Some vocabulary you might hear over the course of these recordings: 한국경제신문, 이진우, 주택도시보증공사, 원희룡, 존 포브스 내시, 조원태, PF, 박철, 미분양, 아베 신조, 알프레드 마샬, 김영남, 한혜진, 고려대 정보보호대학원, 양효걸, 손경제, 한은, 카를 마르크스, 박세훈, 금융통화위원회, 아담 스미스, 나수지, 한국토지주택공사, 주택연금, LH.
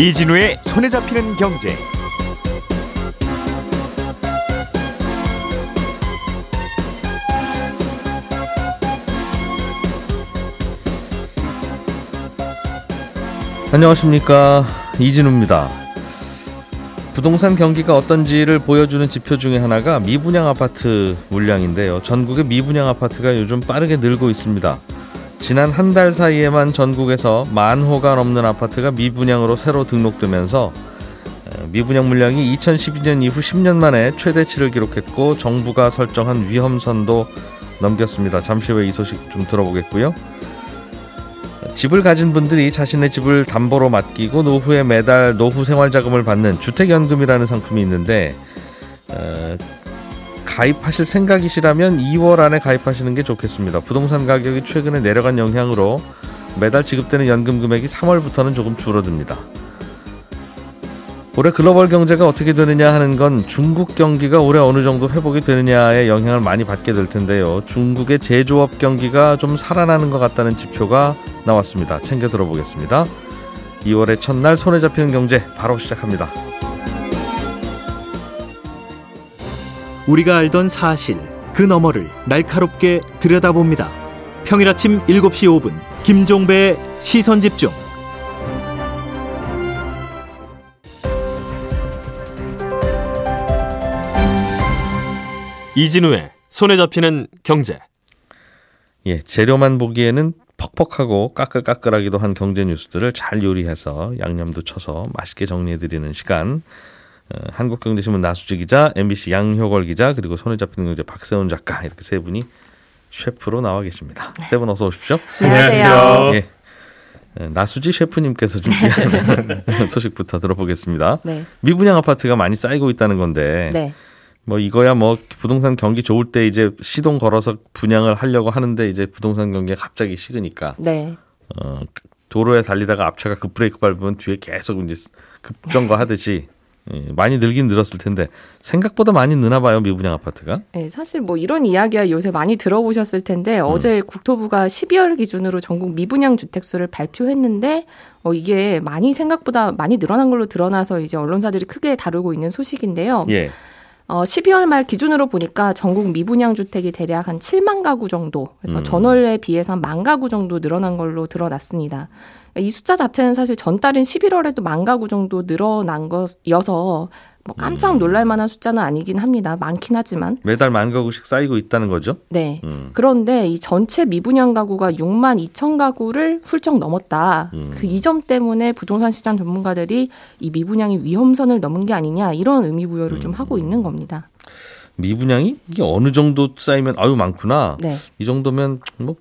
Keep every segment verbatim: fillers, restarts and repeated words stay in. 이진우의 손에 잡히는 경제. 안녕하십니까, 이진우입니다. 부동산 경기가 어떤지를 보여주는 지표 중에 하나가 미분양 아파트 물량인데요. 전국의 미분양 아파트가 요즘 빠르게 늘고 있습니다. 지난 한 달 사이에만 전국에서 만 호가 넘는 아파트가 미분양으로 새로 등록되면서 미분양 물량이 이천십이 년 이후 십 년 만에 최대치를 기록했고, 정부가 설정한 위험선도 넘겼습니다. 잠시 후에 이 소식 좀 들어보겠고요. 집을 가진 분들이 자신의 집을 담보로 맡기고 노후에 매달 노후 생활자금을 받는 주택연금이라는 상품이 있는데, 어, 가입하실 생각이시라면 이월 안에 가입하시는 게 좋겠습니다. 부동산 가격이 최근에 내려간 영향으로 매달 지급되는 연금 금액이 삼월부터는 조금 줄어듭니다. 올해 글로벌 경제가 어떻게 되느냐 하는 건 중국 경기가 올해 어느 정도 회복이 되느냐에 영향을 많이 받게 될 텐데요. 중국의 제조업 경기가 좀 살아나는 것 같다는 지표가 나왔습니다. 챙겨 들어보겠습니다. 이월의 첫날 손에 잡히는 경제 바로 시작합니다. 우리가 알던 사실 그 너머를 날카롭게 들여다봅니다. 평일 아침 일곱 시 오 분 김종배의 시선집중. 이진우의 손에 잡히는 경제. 예, 재료만 보기에는 퍽퍽하고 까끌까끌하기도 한 경제 뉴스들을 잘 요리해서 양념도 쳐서 맛있게 정리해드리는 시간. 한국경제신문 나수지 기자, 엠비씨 양효걸 기자, 그리고 손에 잡히는 경제 박세훈 작가, 이렇게 세 분이 셰프로 나와 계십니다. 세 분 어서 오십시오. 안녕하세요. 예, 나수지 셰프님께서 준비한 소식부터 들어보겠습니다. 네. 미분양 아파트가 많이 쌓이고 있다는 건데, 네. 뭐 이거야 뭐 부동산 경기 좋을 때 이제 시동 걸어서 분양을 하려고 하는데, 이제 부동산 경기가 갑자기 식으니까, 네. 어, 도로에 달리다가 앞차가 급브레이크 밟으면 뒤에 계속 이제 급정거 하듯이 많이 늘긴 늘었을 텐데, 생각보다 많이 느나 봐요, 미분양 아파트가. 네, 사실 뭐 이런 이야기야 요새 많이 들어보셨을 텐데, 음. 어제 국토부가 십이월 기준으로 전국 미분양 주택 수를 발표했는데, 어, 이게 많이 생각보다 많이 늘어난 걸로 드러나서 이제 언론사들이 크게 다루고 있는 소식인데요. 예. 어, 십이월 말 기준으로 보니까 전국 미분양 주택이 대략 한 칠만 가구 정도, 그래서 음. 전월에 비해서 한 만 가구 정도 늘어난 걸로 드러났습니다. 이 숫자 자체는 사실 전달인 십일월에도 만 가구 정도 늘어난 것이어서 뭐 깜짝 놀랄 만한 숫자는 아니긴 합니다. 많긴 하지만. 매달 만 가구씩 쌓이고 있다는 거죠? 네. 음. 그런데 이 전체 미분양 가구가 육만 이천 가구를 훌쩍 넘었다. 음. 그 이 점 때문에 부동산 시장 전문가들이 이 미분양이 위험선을 넘은 게 아니냐, 이런 의미 부여를 음. 좀 하고 있는 겁니다. 미분양이 이게 어느 정도 쌓이면 아유 많구나. 네. 이 정도면 뭐.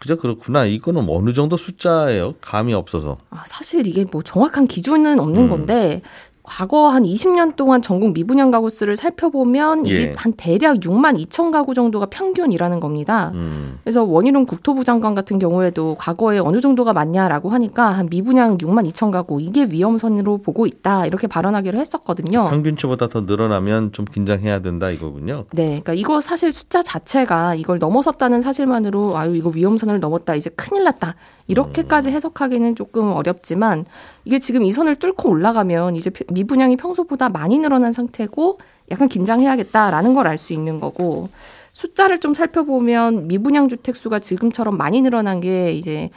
그저 그렇구나. 이거는 어느 정도 숫자예요? 감이 없어서. 아, 사실 이게 뭐 정확한 기준은 없는 음. 건데, 과거 한 이십 년 동안 전국 미분양 가구 수를 살펴보면 이게 예. 한 대략 육만 이천 가구 정도가 평균이라는 겁니다. 음. 그래서 원희룡 국토부 장관 같은 경우에도 과거에 어느 정도가 맞냐라고 하니까 한 미분양 육만 이천 가구, 이게 위험선으로 보고 있다, 이렇게 발언하기로 했었거든요. 평균치보다 더 늘어나면 좀 긴장해야 된다, 이거군요. 네, 그러니까 이거 사실 숫자 자체가 이걸 넘어섰다는 사실만으로 아유 이거 위험선을 넘었다, 이제 큰일 났다, 이렇게까지 해석하기는 조금 어렵지만, 이게 지금 이 선을 뚫고 올라가면 이제 미분양이 평소보다 많이 늘어난 상태고 약간 긴장해야겠다라는 걸 알 수 있는 거고, 숫자를 좀 살펴보면 미분양 주택 수가 지금처럼 많이 늘어난 게 이제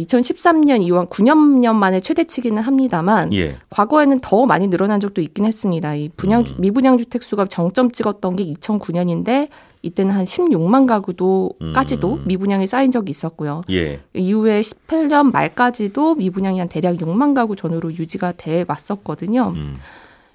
이천십삼 년 이후 구 년 만에 최대치기는 합니다만, 예. 과거에는 더 많이 늘어난 적도 있긴 했습니다. 이 분양 음. 미분양 주택 수가 정점 찍었던 게 이천구 년인데 이때는 한 십육만 가구도 음. 까지도 미분양이 쌓인 적이 있었고요. 예. 이후에 십팔 년 말까지도 미분양이 한 대략 육만 가구 전후로 유지가 돼 왔었거든요. 음.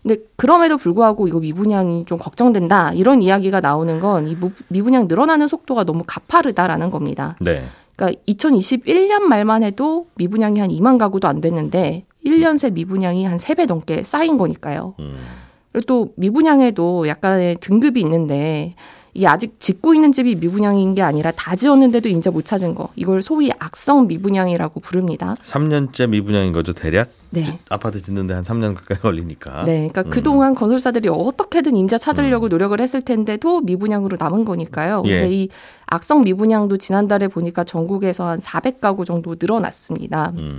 근데 그럼에도 불구하고 이거 미분양이 좀 걱정된다, 이런 이야기가 나오는 건 이 미분양 늘어나는 속도가 너무 가파르다라는 겁니다. 네. 그러니까 이천이십일 년 말만 해도 미분양이 한 이만 가구도 안 됐는데 일 년 새 미분양이 한 세 배 넘게 쌓인 거니까요. 음. 그리고 또 미분양에도 약간의 등급이 있는데, 이게 아직 짓고 있는 집이 미분양인 게 아니라 다 지었는데도 임자 못 찾은 거, 이걸 소위 악성 미분양이라고 부릅니다. 삼 년째 미분양인 거죠, 대략? 네. 지, 아파트 짓는데 한 삼 년 가까이 걸리니까. 네, 그러니까 음. 그동안 건설사들이 어떻게든 임자 찾으려고 음. 노력을 했을 텐데도 미분양으로 남은 거니까요. 그런데 예. 이 악성 미분양도 지난달에 보니까 전국에서 한 사백 가구 정도 늘어났습니다. 음.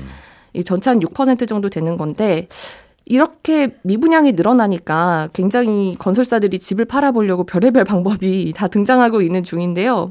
이 전체 한 육 퍼센트 정도 되는 건데 이렇게 미분양이 늘어나니까 굉장히 건설사들이 집을 팔아보려고 별의별 방법이 다 등장하고 있는 중인데요.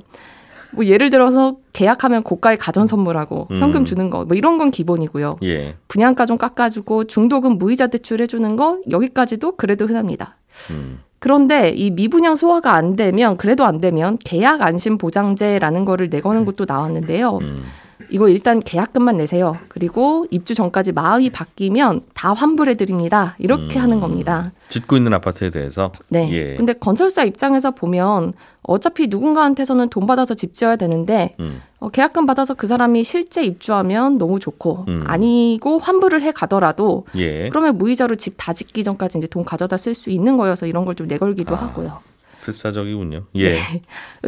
뭐 예를 들어서 계약하면 고가의 가전 선물하고 음. 현금 주는 거 뭐 이런 건 기본이고요. 예. 분양가 좀 깎아주고 중도금 무이자 대출 해주는 거 여기까지도 그래도 흔합니다. 음. 그런데 이 미분양 소화가 안 되면 그래도 안 되면 계약 안심 보장제라는 거를 내거는 것도 나왔는데요. 음. 이거 일단 계약금만 내세요. 그리고 입주 전까지 마음이 바뀌면 다 환불해드립니다. 이렇게 음, 하는 겁니다. 짓고 있는 아파트에 대해서? 네. 예. 근데 건설사 입장에서 보면 어차피 누군가한테서는 돈 받아서 집 지어야 되는데 음. 어, 계약금 받아서 그 사람이 실제 입주하면 너무 좋고 음. 아니고 환불을 해 가더라도 예. 그러면 무이자로 집 다 짓기 전까지 이제 돈 가져다 쓸 수 있는 거여서 이런 걸 좀 내걸기도 아, 하고요. 필사적이군요. 예. 네.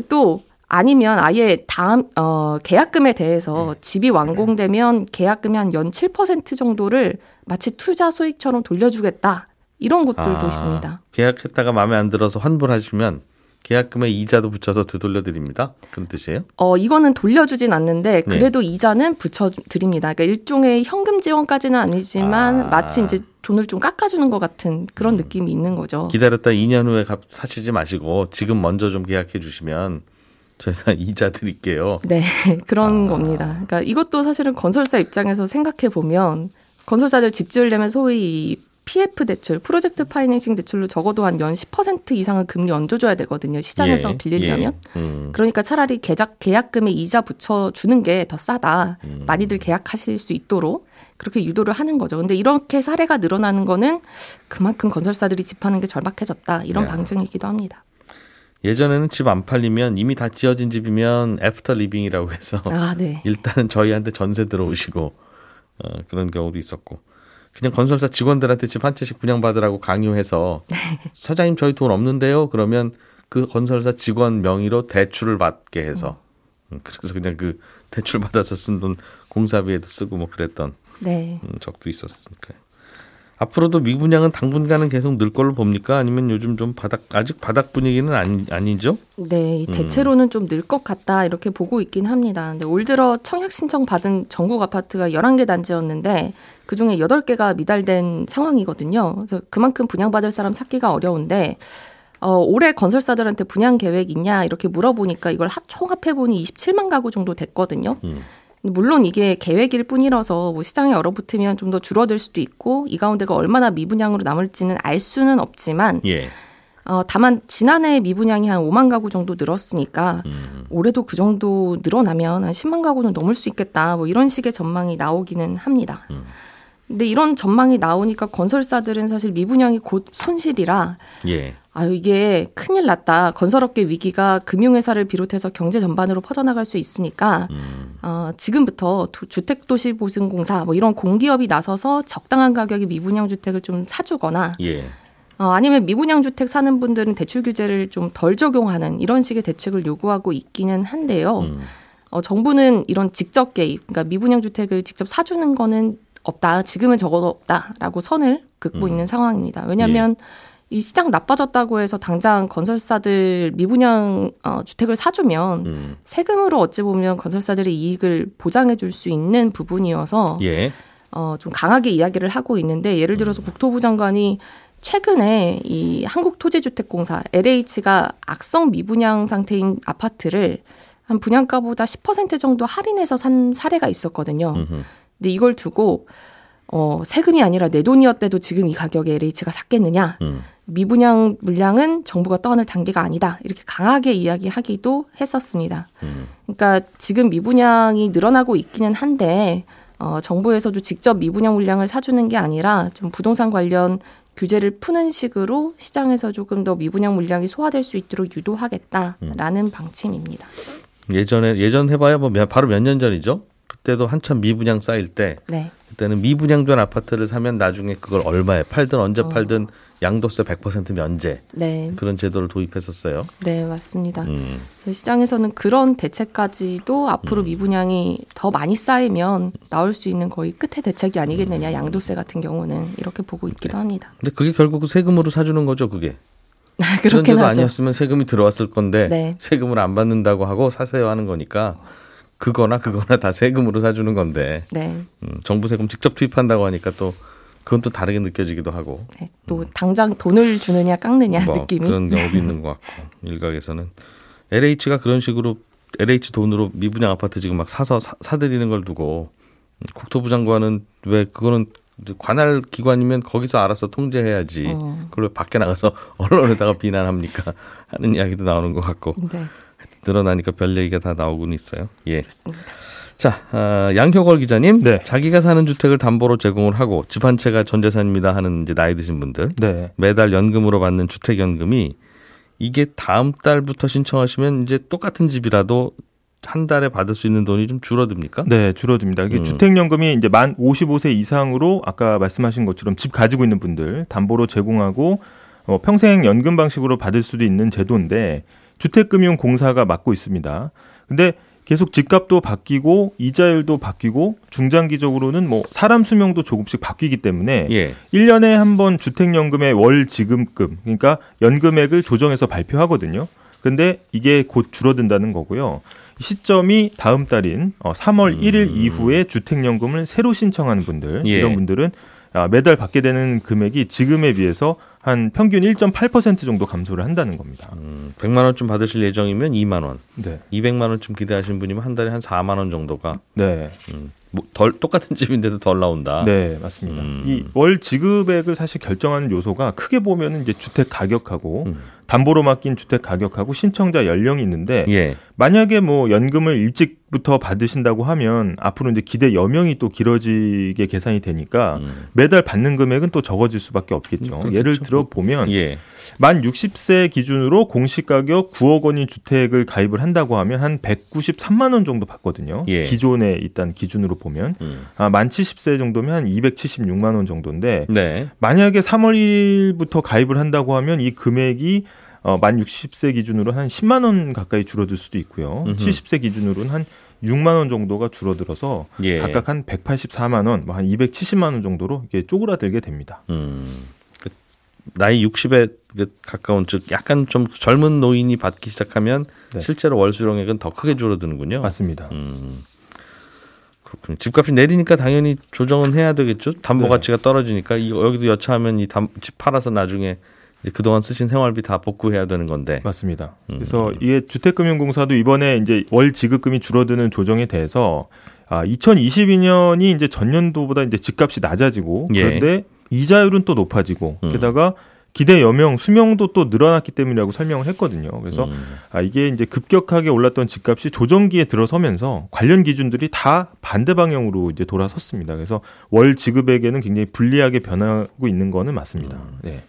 또 아니면 아예 다음 어, 계약금에 대해서 집이 완공되면 계약금이 한 연 칠 퍼센트 정도를 마치 투자 수익처럼 돌려주겠다. 이런 것들도 아, 있습니다. 계약했다가 마음에 안 들어서 환불하시면 계약금에 이자도 붙여서 되돌려드립니다. 그런 뜻이에요? 어, 이거는 돌려주진 않는데 그래도 네. 이자는 붙여드립니다. 그러니까 일종의 현금 지원까지는 아니지만 아. 마치 이제 돈을 좀 깎아주는 것 같은 그런 음. 느낌이 있는 거죠. 기다렸다 이 년 후에 값 사시지 마시고 지금 먼저 좀 계약해 주시면 저희가 이자 드릴게요. 네, 그런 아. 겁니다. 그러니까 이것도 사실은 건설사 입장에서 생각해 보면 건설사들 집 지으려면 소위 피에프 대출, 프로젝트 파이낸싱 대출로 적어도 한 연 십 퍼센트 이상은 금리 얹어줘야 되거든요. 시장에서 예, 빌리려면. 예, 음. 그러니까 차라리 계약, 계약금에 이자 붙여주는 게 더 싸다. 음. 많이들 계약하실 수 있도록 그렇게 유도를 하는 거죠. 그런데 이렇게 사례가 늘어나는 거는 그만큼 건설사들이 집 파는 게 절박해졌다. 이런 네. 방증이기도 합니다. 예전에는 집 안 팔리면 이미 다 지어진 집이면 애프터 리빙이라고 해서 아, 네. 일단은 저희한테 전세 들어오시고 어, 그런 경우도 있었고 그냥 건설사 직원들한테 집 한 채씩 분양받으라고 강요해서 네. 사장님 저희 돈 없는데요. 그러면 그 건설사 직원 명의로 대출을 받게 해서 음. 그래서 그냥 그 대출 받아서 쓴 돈 공사비에도 쓰고 뭐 그랬던 네. 음, 적도 있었으니까요. 앞으로도 미분양은 당분간은 계속 늘 걸로 봅니까? 아니면 요즘 좀 바닥 아직 바닥 분위기는 아니, 아니죠? 네. 대체로는 음. 좀 늘 것 같다 이렇게 보고 있긴 합니다. 근데 올 들어 청약 신청 받은 전국 아파트가 열한 개 단지였는데 그중에 여덟 개가 미달된 상황이거든요. 그래서 그만큼 분양받을 사람 찾기가 어려운데 어, 올해 건설사들한테 분양 계획 있냐 이렇게 물어보니까 이걸 총합해보니 이십칠만 가구 정도 됐거든요. 음. 물론 이게 계획일 뿐이라서 뭐 시장에 얼어붙으면 좀 더 줄어들 수도 있고 이 가운데가 얼마나 미분양으로 남을지는 알 수는 없지만 예. 어, 다만 지난해 미분양이 한 오만 가구 정도 늘었으니까 음. 올해도 그 정도 늘어나면 한 십만 가구는 넘을 수 있겠다 뭐 이런 식의 전망이 나오기는 합니다. 음. 근데 이런 전망이 나오니까 건설사들은 사실 미분양이 곧 손실이라 예. 아 이게 큰일 났다. 건설업계 위기가 금융회사를 비롯해서 경제 전반으로 퍼져나갈 수 있으니까 음. 어, 지금부터 도, 주택도시보증공사 뭐 이런 공기업이 나서서 적당한 가격에 미분양 주택을 좀 사주거나 예. 어, 아니면 미분양 주택 사는 분들은 대출 규제를 좀 덜 적용하는 이런 식의 대책을 요구하고 있기는 한데요. 음. 어, 정부는 이런 직접 개입, 그러니까 미분양 주택을 직접 사주는 거는 없다. 지금은 적어도 없다라고 선을 긋고 음. 있는 상황입니다. 왜냐하면 예. 이 시장 나빠졌다고 해서 당장 건설사들 미분양 어, 주택을 사주면 음. 세금으로 어찌 보면 건설사들의 이익을 보장해 줄 수 있는 부분이어서 예. 어, 좀 강하게 이야기를 하고 있는데 예를 들어서 음. 국토부 장관이 최근에 이 한국토지주택공사 엘에이치가 악성 미분양 상태인 아파트를 한 분양가보다 십 퍼센트 정도 할인해서 산 사례가 있었거든요. 음흠. 근데 이걸 두고 어, 세금이 아니라 내 돈이었대도 지금 이 가격에 엘에이치가 샀겠느냐. 음. 미분양 물량은 정부가 떠안을 단계가 아니다. 이렇게 강하게 이야기하기도 했었습니다. 음. 그러니까 지금 미분양이 늘어나고 있기는 한데 어, 정부에서도 직접 미분양 물량을 사주는 게 아니라 좀 부동산 관련 규제를 푸는 식으로 시장에서 조금 더 미분양 물량이 소화될 수 있도록 유도하겠다라는 음. 방침입니다. 예전에 예전 해봐야 뭐 바로 몇 년 전이죠. 그때도 한참 미분양 쌓일 때 네. 그때는 미분양된 아파트를 사면 나중에 그걸 얼마에 팔든 언제 팔든 어. 양도세 백 퍼센트 면제 네. 그런 제도를 도입했었어요. 네, 맞습니다. 음. 그래서 시장에서는 그런 대책까지도 앞으로 음. 미분양이 더 많이 쌓이면 나올 수 있는 거의 끝의 대책이 아니겠느냐. 음. 양도세 같은 경우는 이렇게 보고 있기도 네. 합니다. 근데 그게 결국 세금으로 사주는 거죠, 그게. 그런 제도 아니었으면 세금이 들어왔을 건데 네. 세금을 안 받는다고 하고 사세요 하는 거니까. 그거나 그거나 다 세금으로 사주는 건데 네. 음, 정부 세금 직접 투입한다고 하니까 또 그건 또 다르게 느껴지기도 하고 네, 또 음. 당장 돈을 주느냐 깎느냐 뭐 느낌이 그런 경우도 있는 것 같고 일각에서는 엘에이치가 그런 식으로 엘에이치 돈으로 미분양 아파트 지금 막 사서 사, 사들이는 걸 두고 국토부 장관은 왜 그거는 관할 기관이면 거기서 알아서 통제해야지 어. 그걸 왜 밖에 나가서 언론에다가 비난합니까 하는 이야기도 나오는 것 같고 네. 늘어나니까 별 얘기가 다 나오곤 있어요. 예. 그렇습니다. 자, 어, 양효걸 기자님, 네. 자기가 사는 주택을 담보로 제공을 하고 집 한 채가 전 재산입니다 하는 이제 나이 드신 분들 네. 매달 연금으로 받는 주택연금이 이게 다음 달부터 신청하시면 이제 똑같은 집이라도 한 달에 받을 수 있는 돈이 좀 줄어듭니까? 네, 줄어듭니다. 이게 음. 주택연금이 이제 만 오십오 세 이상으로 아까 말씀하신 것처럼 집 가지고 있는 분들 담보로 제공하고 어, 평생 연금 방식으로 받을 수도 있는 제도인데. 주택금융공사가 맡고 있습니다. 근데 계속 집값도 바뀌고 이자율도 바뀌고 중장기적으로는 뭐 사람 수명도 조금씩 바뀌기 때문에 예. 일 년에 한 번 주택연금의 월 지급금 그러니까 연금액을 조정해서 발표하거든요. 근데 이게 곧 줄어든다는 거고요. 시점이 다음 달인 삼월 음. 일 일 이후에 주택연금을 새로 신청하는 분들 예. 이런 분들은 매달 받게 되는 금액이 지금에 비해서 한 평균 일 점 팔 퍼센트 정도 감소를 한다는 겁니다. 음, 백만 원쯤 받으실 예정이면 이만 원. 네. 이백만 원쯤 기대하신 분이면 한 달에 한 사만 원 정도가. 네. 음, 뭐 덜, 똑같은 집인데도 덜 나온다. 네, 맞습니다. 음. 이 월 지급액을 사실 결정하는 요소가 크게 보면 이제 주택 가격하고 음. 담보로 맡긴 주택 가격하고 신청자 연령이 있는데 예. 만약에 뭐 연금을 일찍부터 받으신다고 하면 앞으로 이제 기대 여명이 또 길어지게 계산이 되니까 음. 매달 받는 금액은 또 적어질 수밖에 없겠죠. 그렇겠죠. 예를 들어 보면 예. 만 육십 세 기준으로 공시가격 구억 원인 주택을 가입을 한다고 하면 한 백구십삼만 원 정도 받거든요. 예. 기존에 일단 기준으로 보면 음. 아, 만 칠십 세 정도면 한 이백칠십육만 원 정도인데 네. 만약에 삼월 일 일부터 가입을 한다고 하면 이 금액이 어, 만 육십 세 기준으로 한 십만 원 가까이 줄어들 수도 있고요. 음흠. 칠십 세 기준으로는 한 육만 원 정도가 줄어들어서 예. 각각 한 백팔십사만 원, 뭐 한 이백칠십만 원 정도로 이게 쪼그라들게 됩니다. 음. 나이 육십에 가까운 즉 약간 좀 젊은 노인이 받기 시작하면 네. 실제로 월 수령액은 더 크게 줄어드는군요. 맞습니다. 음, 그렇군요. 집값이 내리니까 당연히 조정은 해야 되겠죠. 담보 네. 가치가 떨어지니까 이, 여기도 여차하면 이 담, 집 팔아서 나중에 이제 그동안 쓰신 생활비 다 복구해야 되는 건데. 맞습니다. 음. 그래서 이게 주택금융공사도 이번에 이제 월 지급금이 줄어드는 조정에 대해서 아, 이천이십이 년이 이제 전년도보다 이제 집값이 낮아지고 그런데. 예. 이자율은 또 높아지고 게다가 기대 여명, 수명도 또 늘어났기 때문이라고 설명을 했거든요. 그래서 음. 아, 이게 이제 급격하게 올랐던 집값이 조정기에 들어서면서 관련 기준들이 다 반대 방향으로 이제 돌아섰습니다. 그래서 월 지급액에는 굉장히 불리하게 변하고 있는 거는 맞습니다. 음. 네.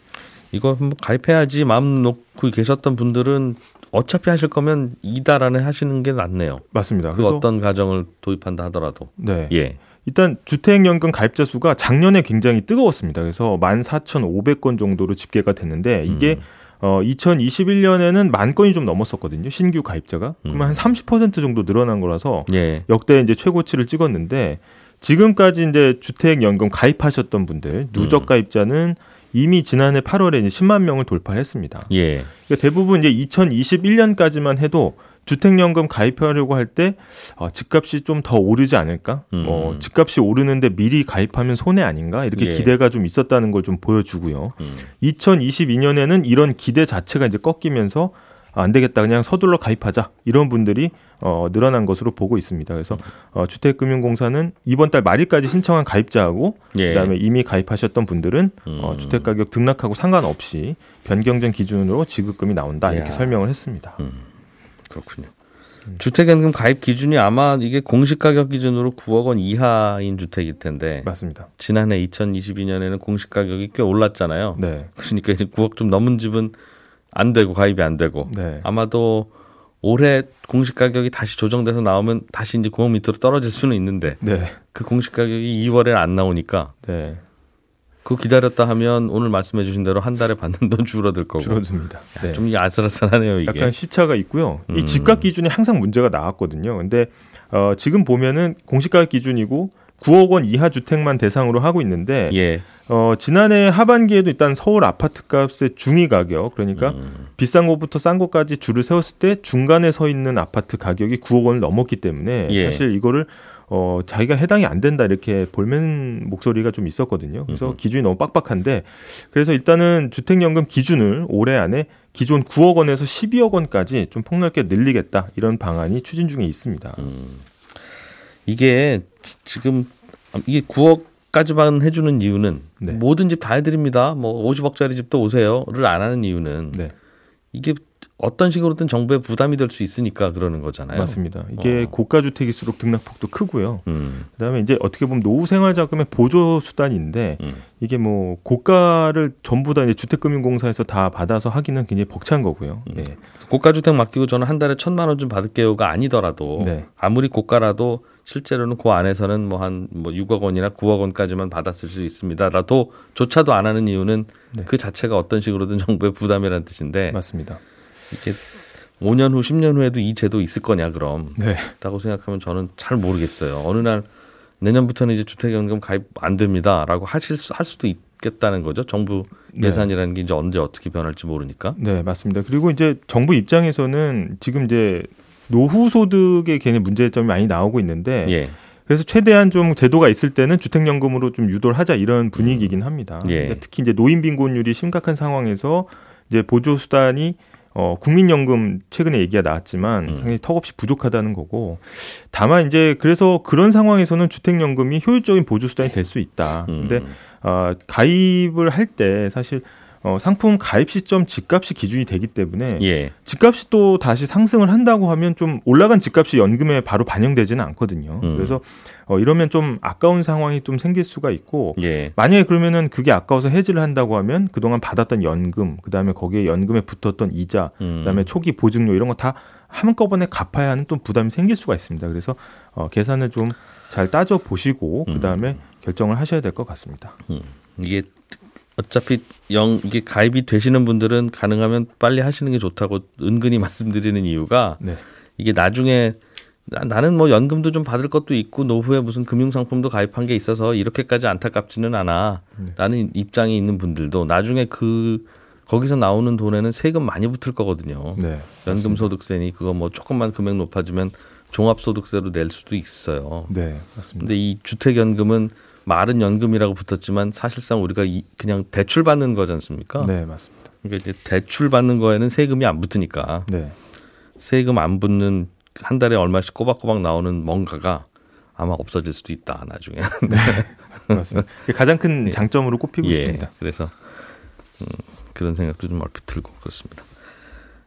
이거 뭐 가입해야지 마음 놓고 계셨던 분들은 어차피 하실 거면 이달 안에 하시는 게 낫네요. 맞습니다. 그 그래서 어떤 가정을 도입한다 하더라도. 네. 예. 일단 주택연금 가입자 수가 작년에 굉장히 뜨거웠습니다. 그래서 만 사천오백 건 정도로 집계가 됐는데 이게 음. 어, 이천이십일 년에는 만 건이 좀 넘었었거든요. 신규 가입자가. 음. 그러면 한 삼십 퍼센트 정도 늘어난 거라서 예. 역대 이제 최고치를 찍었는데 지금까지 이제 주택연금 가입하셨던 분들 누적 가입자는 이미 지난해 팔월에 이제 십만 명을 돌파했습니다. 예. 그러니까 대부분 이제 이천이십일 년까지만 해도 주택연금 가입하려고 할 때 어, 집값이 좀 더 오르지 않을까? 음. 어, 집값이 오르는데 미리 가입하면 손해 아닌가? 이렇게 예. 기대가 좀 있었다는 걸 좀 보여주고요. 음. 이천이십이 년에는 이런 기대 자체가 이제 꺾이면서 아, 안 되겠다, 그냥 서둘러 가입하자 이런 분들이 어, 늘어난 것으로 보고 있습니다. 그래서 어, 주택금융공사는 이번 달 말일까지 신청한 가입자하고 예. 그다음에 이미 가입하셨던 분들은 음. 어, 주택가격 등락하고 상관없이 변경된 기준으로 지급금이 나온다 이렇게 야. 설명을 했습니다. 음. 그렇군요. 음. 주택연금 가입 기준이 아마 이게 공시가격 기준으로 구억 원 이하인 주택일 텐데 맞습니다. 지난해 이천이십이 년에는 공시가격이 꽤 올랐잖아요. 네. 그러니까 이제 구억 좀 넘은 집은 안 되고 가입이 안 되고 네. 아마도 올해 공시가격이 다시 조정돼서 나오면 다시 이제 구억 밑으로 떨어질 수는 있는데 네. 그 공시가격이 이월에 안 나오니까 네. 그 기다렸다 하면 오늘 말씀해 주신 대로 한 달에 받는 돈 줄어들 거고. 줄어듭니다. 네. 좀 아슬아슬하네요. 이게. 약간 시차가 있고요. 음. 이 집값 기준이 항상 문제가 나왔거든요. 근데 어, 지금 보면은 공시가격 기준이고 구억 원 이하 주택만 대상으로 하고 있는데 예. 어, 지난해 하반기에도 일단 서울 아파트값의 중위 가격 그러니까 음. 비싼 곳부터 싼 곳까지 줄을 세웠을 때 중간에 서 있는 아파트 가격이 구억 원을 넘었기 때문에 예. 사실 이거를 어, 자기가 해당이 안 된다 이렇게 볼멘 목소리가 좀 있었거든요. 그래서 음. 기준이 너무 빡빡한데 그래서 일단은 주택연금 기준을 올해 안에 기존 구억 원에서 십이억 원까지 좀 폭넓게 늘리겠다 이런 방안이 추진 중에 있습니다. 음. 이게 지금 이게 구억까지만 해주는 이유는 네. 모든 집 다 해드립니다. 뭐 오십억짜리 집도 오세요를 안 하는 이유는 네. 이게 어떤 식으로든 정부에 부담이 될 수 있으니까 그러는 거잖아요. 맞습니다. 이게 어. 고가 주택일수록 등락폭도 크고요. 음. 그다음에 이제 어떻게 보면 노후생활자금의 보조 수단인데 음. 이게 뭐 고가를 전부 다 이제 주택금융공사에서 다 받아서 하기는 굉장히 벅찬 거고요. 음. 네. 고가 주택 맡기고 저는 한 달에 천만 원 좀 받을게요가 아니더라도 네. 아무리 고가라도 실제로는 그 안에서는 뭐 한 뭐 육억 원이나 구억 원까지만 받았을 수 있습니다라도 조차도 안 하는 이유는 네. 그 자체가 어떤 식으로든 정부의 부담이라는 뜻인데 맞습니다. 이게 오 년 후, 십 년 후에도 이 제도 있을 거냐 그럼? 네. 라고 생각하면 저는 잘 모르겠어요. 어느 날 내년부터는 이제 주택연금 가입 안 됩니다라고 하실 수, 할 수도 있겠다는 거죠. 정부 예산이라는 네. 게 이제 언제 어떻게 변할지 모르니까. 네, 맞습니다. 그리고 이제 정부 입장에서는 지금 이제 노후 소득의 개념 문제점이 많이 나오고 있는데. 예. 그래서 최대한 좀 제도가 있을 때는 주택연금으로 좀 유도를 하자 이런 분위기이긴 합니다. 예. 특히 이제 노인 빈곤율이 심각한 상황에서 이제 보조 수단이 어, 국민연금 최근에 얘기가 나왔지만 음. 상당히 턱없이 부족하다는 거고 다만 이제 그래서 그런 상황에서는 주택연금이 효율적인 보조수단이 될 수 있다. 그런데 음. 어, 가입을 할 때 사실 어, 상품 가입 시점 집값이 기준이 되기 때문에 예. 집값이 또 다시 상승을 한다고 하면 좀 올라간 집값이 연금에 바로 반영되지는 않거든요. 음. 그래서 어, 이러면 좀 아까운 상황이 좀 생길 수가 있고 예. 만약에 그러면은 그게 아까워서 해지를 한다고 하면 그동안 받았던 연금, 그다음에 거기에 연금에 붙었던 이자, 음. 그다음에 초기 보증료 이런 거 다 한꺼번에 갚아야 하는 또 부담이 생길 수가 있습니다. 그래서 어, 계산을 좀 잘 따져 보시고 그다음에 음. 결정을 하셔야 될 것 같습니다. 음. 이게 어차피 영 이게 가입이 되시는 분들은 가능하면 빨리 하시는 게 좋다고 은근히 말씀드리는 이유가 네. 이게 나중에 나, 나는 뭐 연금도 좀 받을 것도 있고 노후에 무슨 금융상품도 가입한 게 있어서 이렇게까지 안타깝지는 않아 라는 네. 입장이 있는 분들도 나중에 그 거기서 나오는 돈에는 세금 많이 붙을 거거든요. 네, 연금소득세니 그거 뭐 조금만 금액 높아지면 종합소득세로 낼 수도 있어요. 네, 맞습니다. 근데 이 주택연금은 말은 연금이라고 붙었지만 사실상 우리가 이 그냥 대출 받는 거지 않습니까? 네, 맞습니다. 그러니까 이제 대출 받는 거에는 세금이 안 붙으니까 네. 세금 안 붙는 한 달에 얼마씩 꼬박꼬박 나오는 뭔가가 아마 없어질 수도 있다 나중에. 네, 맞습니다. 가장 큰 장점으로 꼽히고 예, 있습니다. 그래서 음, 그런 생각도 좀 얼핏 들고 그렇습니다.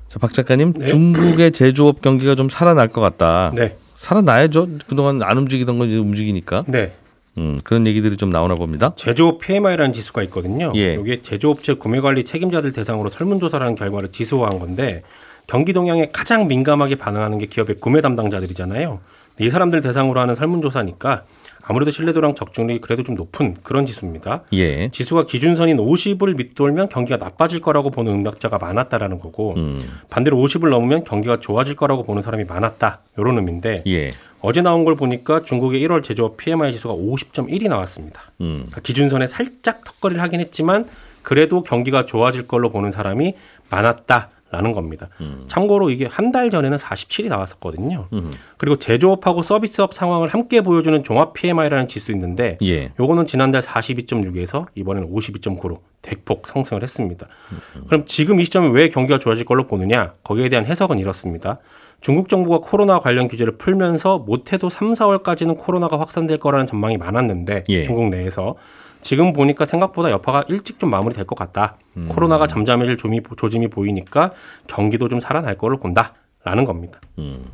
자, 박 작가님, 네. 중국의 제조업 경기가 좀 살아날 것 같다. 네, 살아나야죠. 그동안 안 움직이던 건 이제 움직이니까. 네. 음, 그런 얘기들이 좀 나오나 봅니다. 제조업 피엠아이라는 지수가 있거든요. 예. 여기에 제조업체 구매관리 책임자들 대상으로 설문조사라는 결과를 지수화한 건데 경기 동향에 가장 민감하게 반응하는 게 기업의 구매 담당자들이잖아요. 이 사람들 대상으로 하는 설문조사니까 아무래도 신뢰도랑 적중률이 그래도 좀 높은 그런 지수입니다. 예. 지수가 기준선인 오십을 밑돌면 경기가 나빠질 거라고 보는 응답자가 많았다라는 거고 음. 반대로 오십을 넘으면 경기가 좋아질 거라고 보는 사람이 많았다. 이런 의미인데 예. 어제 나온 걸 보니까 중국의 일월 제조업 피엠아이 지수가 오십 점 일이 나왔습니다. 음. 그러니까 기준선에 살짝 턱걸이를 하긴 했지만 그래도 경기가 좋아질 걸로 보는 사람이 많았다라는 겁니다. 음. 참고로 이게 한 달 전에는 사십칠이 나왔었거든요. 음. 그리고 제조업하고 서비스업 상황을 함께 보여주는 종합 피엠아이라는 지수 있는데 예. 요거는 지난달 사십이 점 육에서 이번에는 오십이 점 구로 대폭 상승을 했습니다. 음. 그럼 지금 이 시점에 왜 경기가 좋아질 걸로 보느냐? 거기에 대한 해석은 이렇습니다. 중국 정부가 코로나 관련 규제를 풀면서 못해도 삼, 사월까지는 코로나가 확산될 거라는 전망이 많았는데 예. 중국 내에서 지금 보니까 생각보다 여파가 일찍 좀 마무리될 것 같다. 음. 코로나가 잠잠해질 조미, 조짐이 보이니까 경기도 좀 살아날 거를 본다라는 겁니다. 음.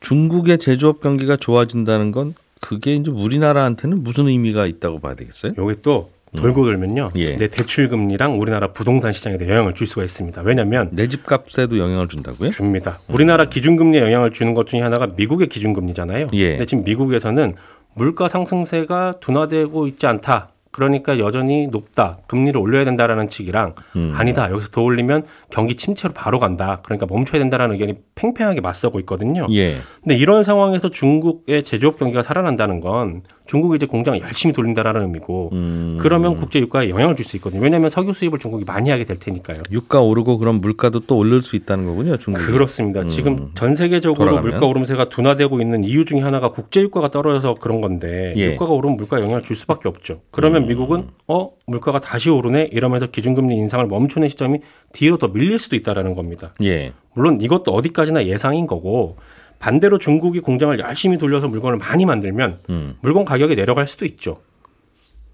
중국의 제조업 경기가 좋아진다는 건 그게 이제 우리나라한테는 무슨 의미가 있다고 봐야 되겠어요? 이게 또 돌고 돌면요. 예. 내 대출금리랑 우리나라 부동산 시장에도 영향을 줄 수가 있습니다. 왜냐하면 내 집값에도 영향을 준다고요? 줍니다. 우리나라 음. 기준금리에 영향을 주는 것 중에 하나가 미국의 기준금리잖아요. 예. 근데 지금 미국에서는 물가 상승세가 둔화되고 있지 않다. 그러니까 여전히 높다. 금리를 올려야 된다라는 측이랑 음. 아니다. 여기서 더 올리면 경기 침체로 바로 간다. 그러니까 멈춰야 된다라는 의견이 팽팽하게 맞서고 있거든요. 예. 근데 이런 상황에서 중국의 제조업 경기가 살아난다는 건 중국이 이제 공장을 열심히 돌린다라는 의미고 음. 그러면 국제 유가에 영향을 줄 수 있거든요. 왜냐하면 석유 수입을 중국이 많이 하게 될 테니까요. 유가 오르고 그럼 물가도 또 오를 수 있다는 거군요. 중국이. 그렇습니다. 음. 지금 전 세계적으로 돌아가면. 물가 오름세가 둔화되고 있는 이유 중에 하나가 국제 유가가 떨어져서 그런 건데 예. 유가가 오르면 물가에 영향을 줄 수밖에 없죠. 그러면 음. 미국은 어 물가가 다시 오르네 이러면서 기준금리 인상을 멈추는 시점이 뒤로 더 밀릴 수도 있다는 겁니다. 예. 물론 이것도 어디까지나 예상인 거고 반대로 중국이 공장을 열심히 돌려서 물건을 많이 만들면 음. 물건 가격이 내려갈 수도 있죠.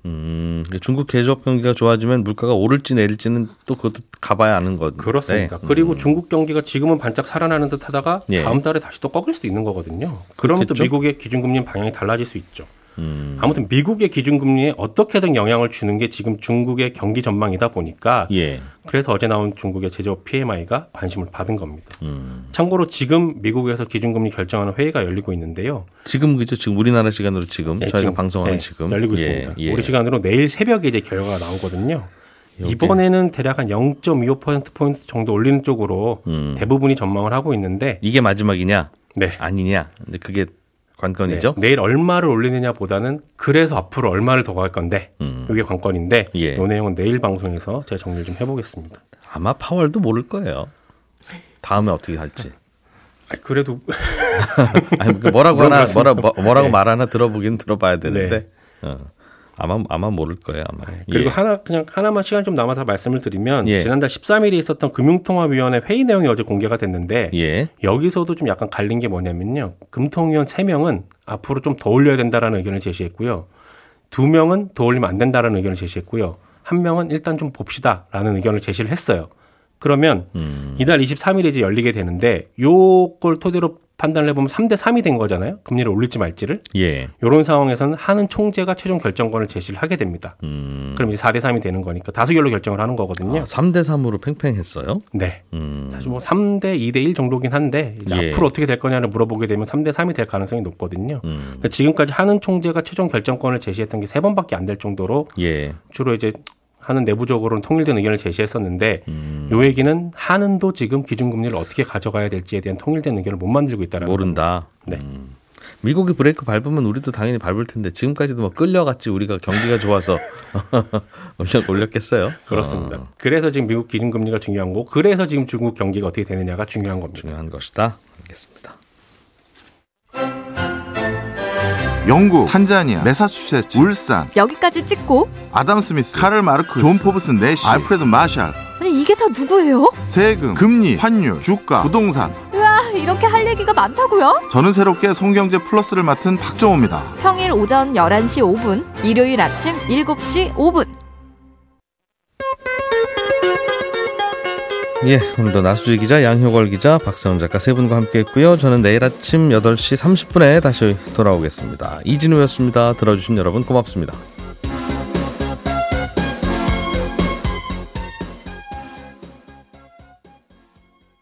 음, 중국 제조업 경기가 좋아지면 물가가 오를지 내릴지는 또 그것도 가봐야 아는 거죠. 그렇습니다. 네. 그리고 음. 중국 경기가 지금은 반짝 살아나는 듯 하다가 예. 다음 달에 다시 또 꺾일 수도 있는 거거든요. 그러면 또 미국의 기준금리 방향이 달라질 수 있죠. 음. 아무튼 미국의 기준금리에 어떻게든 영향을 주는 게 지금 중국의 경기 전망이다 보니까 예. 그래서 어제 나온 중국의 제조업 피엠아이가 관심을 받은 겁니다. 음. 참고로 지금 미국에서 기준금리 결정하는 회의가 열리고 있는데요. 지금 그죠? 지금 우리나라 시간으로 지금 네, 저희가 지금, 방송하는 네, 지금 열리고 예, 있습니다. 예. 우리 시간으로 내일 새벽에 이제 결과가 나오거든요. 여기. 이번에는 대략 한 영 점 이오 퍼센트 포인트 정도 올리는 쪽으로 음. 대부분이 전망을 하고 있는데 이게 마지막이냐? 네. 아니냐? 근데 그게 관건이죠. 네, 내일 얼마를 올리느냐 보다는 그래서 앞으로 얼마를 더 갈 건데 음. 이게 관건인데 예. 이 내용은 내일 방송에서 제가 정리를 좀 해보겠습니다. 아마 파월도 모를 거예요. 다음에 어떻게 할지. 아니, 그래도. 아니, 뭐라고 하나, 뭐라, 뭐라고 네. 말하나 들어보긴 들어봐야 되는데 네. 어. 아마, 아마 모를 거예요. 아마. 네. 그리고 예. 하나, 그냥 하나만 시간 좀 남아서 말씀을 드리면 예. 지난달 십삼 일에 있었던 금융통화위원회 회의 내용이 어제 공개가 됐는데 예. 여기서도 좀 약간 갈린 게 뭐냐면요. 금통위원 세 명은 앞으로 좀 더 올려야 된다라는 의견을 제시했고요. 두 명은 더 올리면 안 된다라는 의견을 제시했고요. 한 명은 일단 좀 봅시다라는 의견을 제시를 했어요. 그러면 음. 이달 이십삼 일에 이제 열리게 되는데 요걸 토대로 판단을 해보면 삼 대 삼이 된 거잖아요. 금리를 올릴지 말지를. 예. 이런 상황에서는 한은 총재가 최종 결정권을 제시를 하게 됩니다. 음. 그럼 이제 사 대 삼이 되는 거니까 다수결로 결정을 하는 거거든요. 아, 삼 대 삼으로 팽팽했어요? 네. 음. 사실 뭐 삼 대 이 대 일 정도긴 한데 이제 예. 앞으로 어떻게 될 거냐를 물어보게 되면 삼 대 삼이 될 가능성이 높거든요. 음. 그러니까 지금까지 한은 총재가 최종 결정권을 제시했던 게 세 번밖에 안 될 정도로 예. 주로 이제 하는 내부적으로는 통일된 의견을 제시했었는데 음. 이 얘기는 한은도 지금 기준금리를 어떻게 가져가야 될지에 대한 통일된 의견을 못 만들고 있다는 모른다. 네. 음. 미국이 브레이크 밟으면 우리도 당연히 밟을 텐데 지금까지도 뭐 끌려갔지 우리가 경기가 좋아서 올렸겠어요. 그렇습니다. 어. 그래서 지금 미국 기준금리가 중요한 거고 그래서 지금 중국 경기가 어떻게 되느냐가 중요한 겁니다. 중요한 것이다. 알겠습니다. 영국, 탄자니아, 매사추세츠, 울산 여기까지 찍고 아담 스미스, 카를 마르크스, 존 포브스 내시, 알프레드 마샬 아니 이게 다 누구예요? 세금, 금리, 환율, 주가, 부동산 우와 이렇게 할 얘기가 많다고요? 저는 새롭게 손경제 플러스를 맡은 박정호입니다. 평일 오전 열한 시 오 분, 일요일 아침 일곱 시 오 분. 예, 오늘도 나수지 기자, 양효걸 기자, 박세훈 작가 세 분과 함께했고요. 저는 내일 아침 여덟 시 삼십 분에 다시 돌아오겠습니다. 이진우였습니다. 들어주신 여러분 고맙습니다.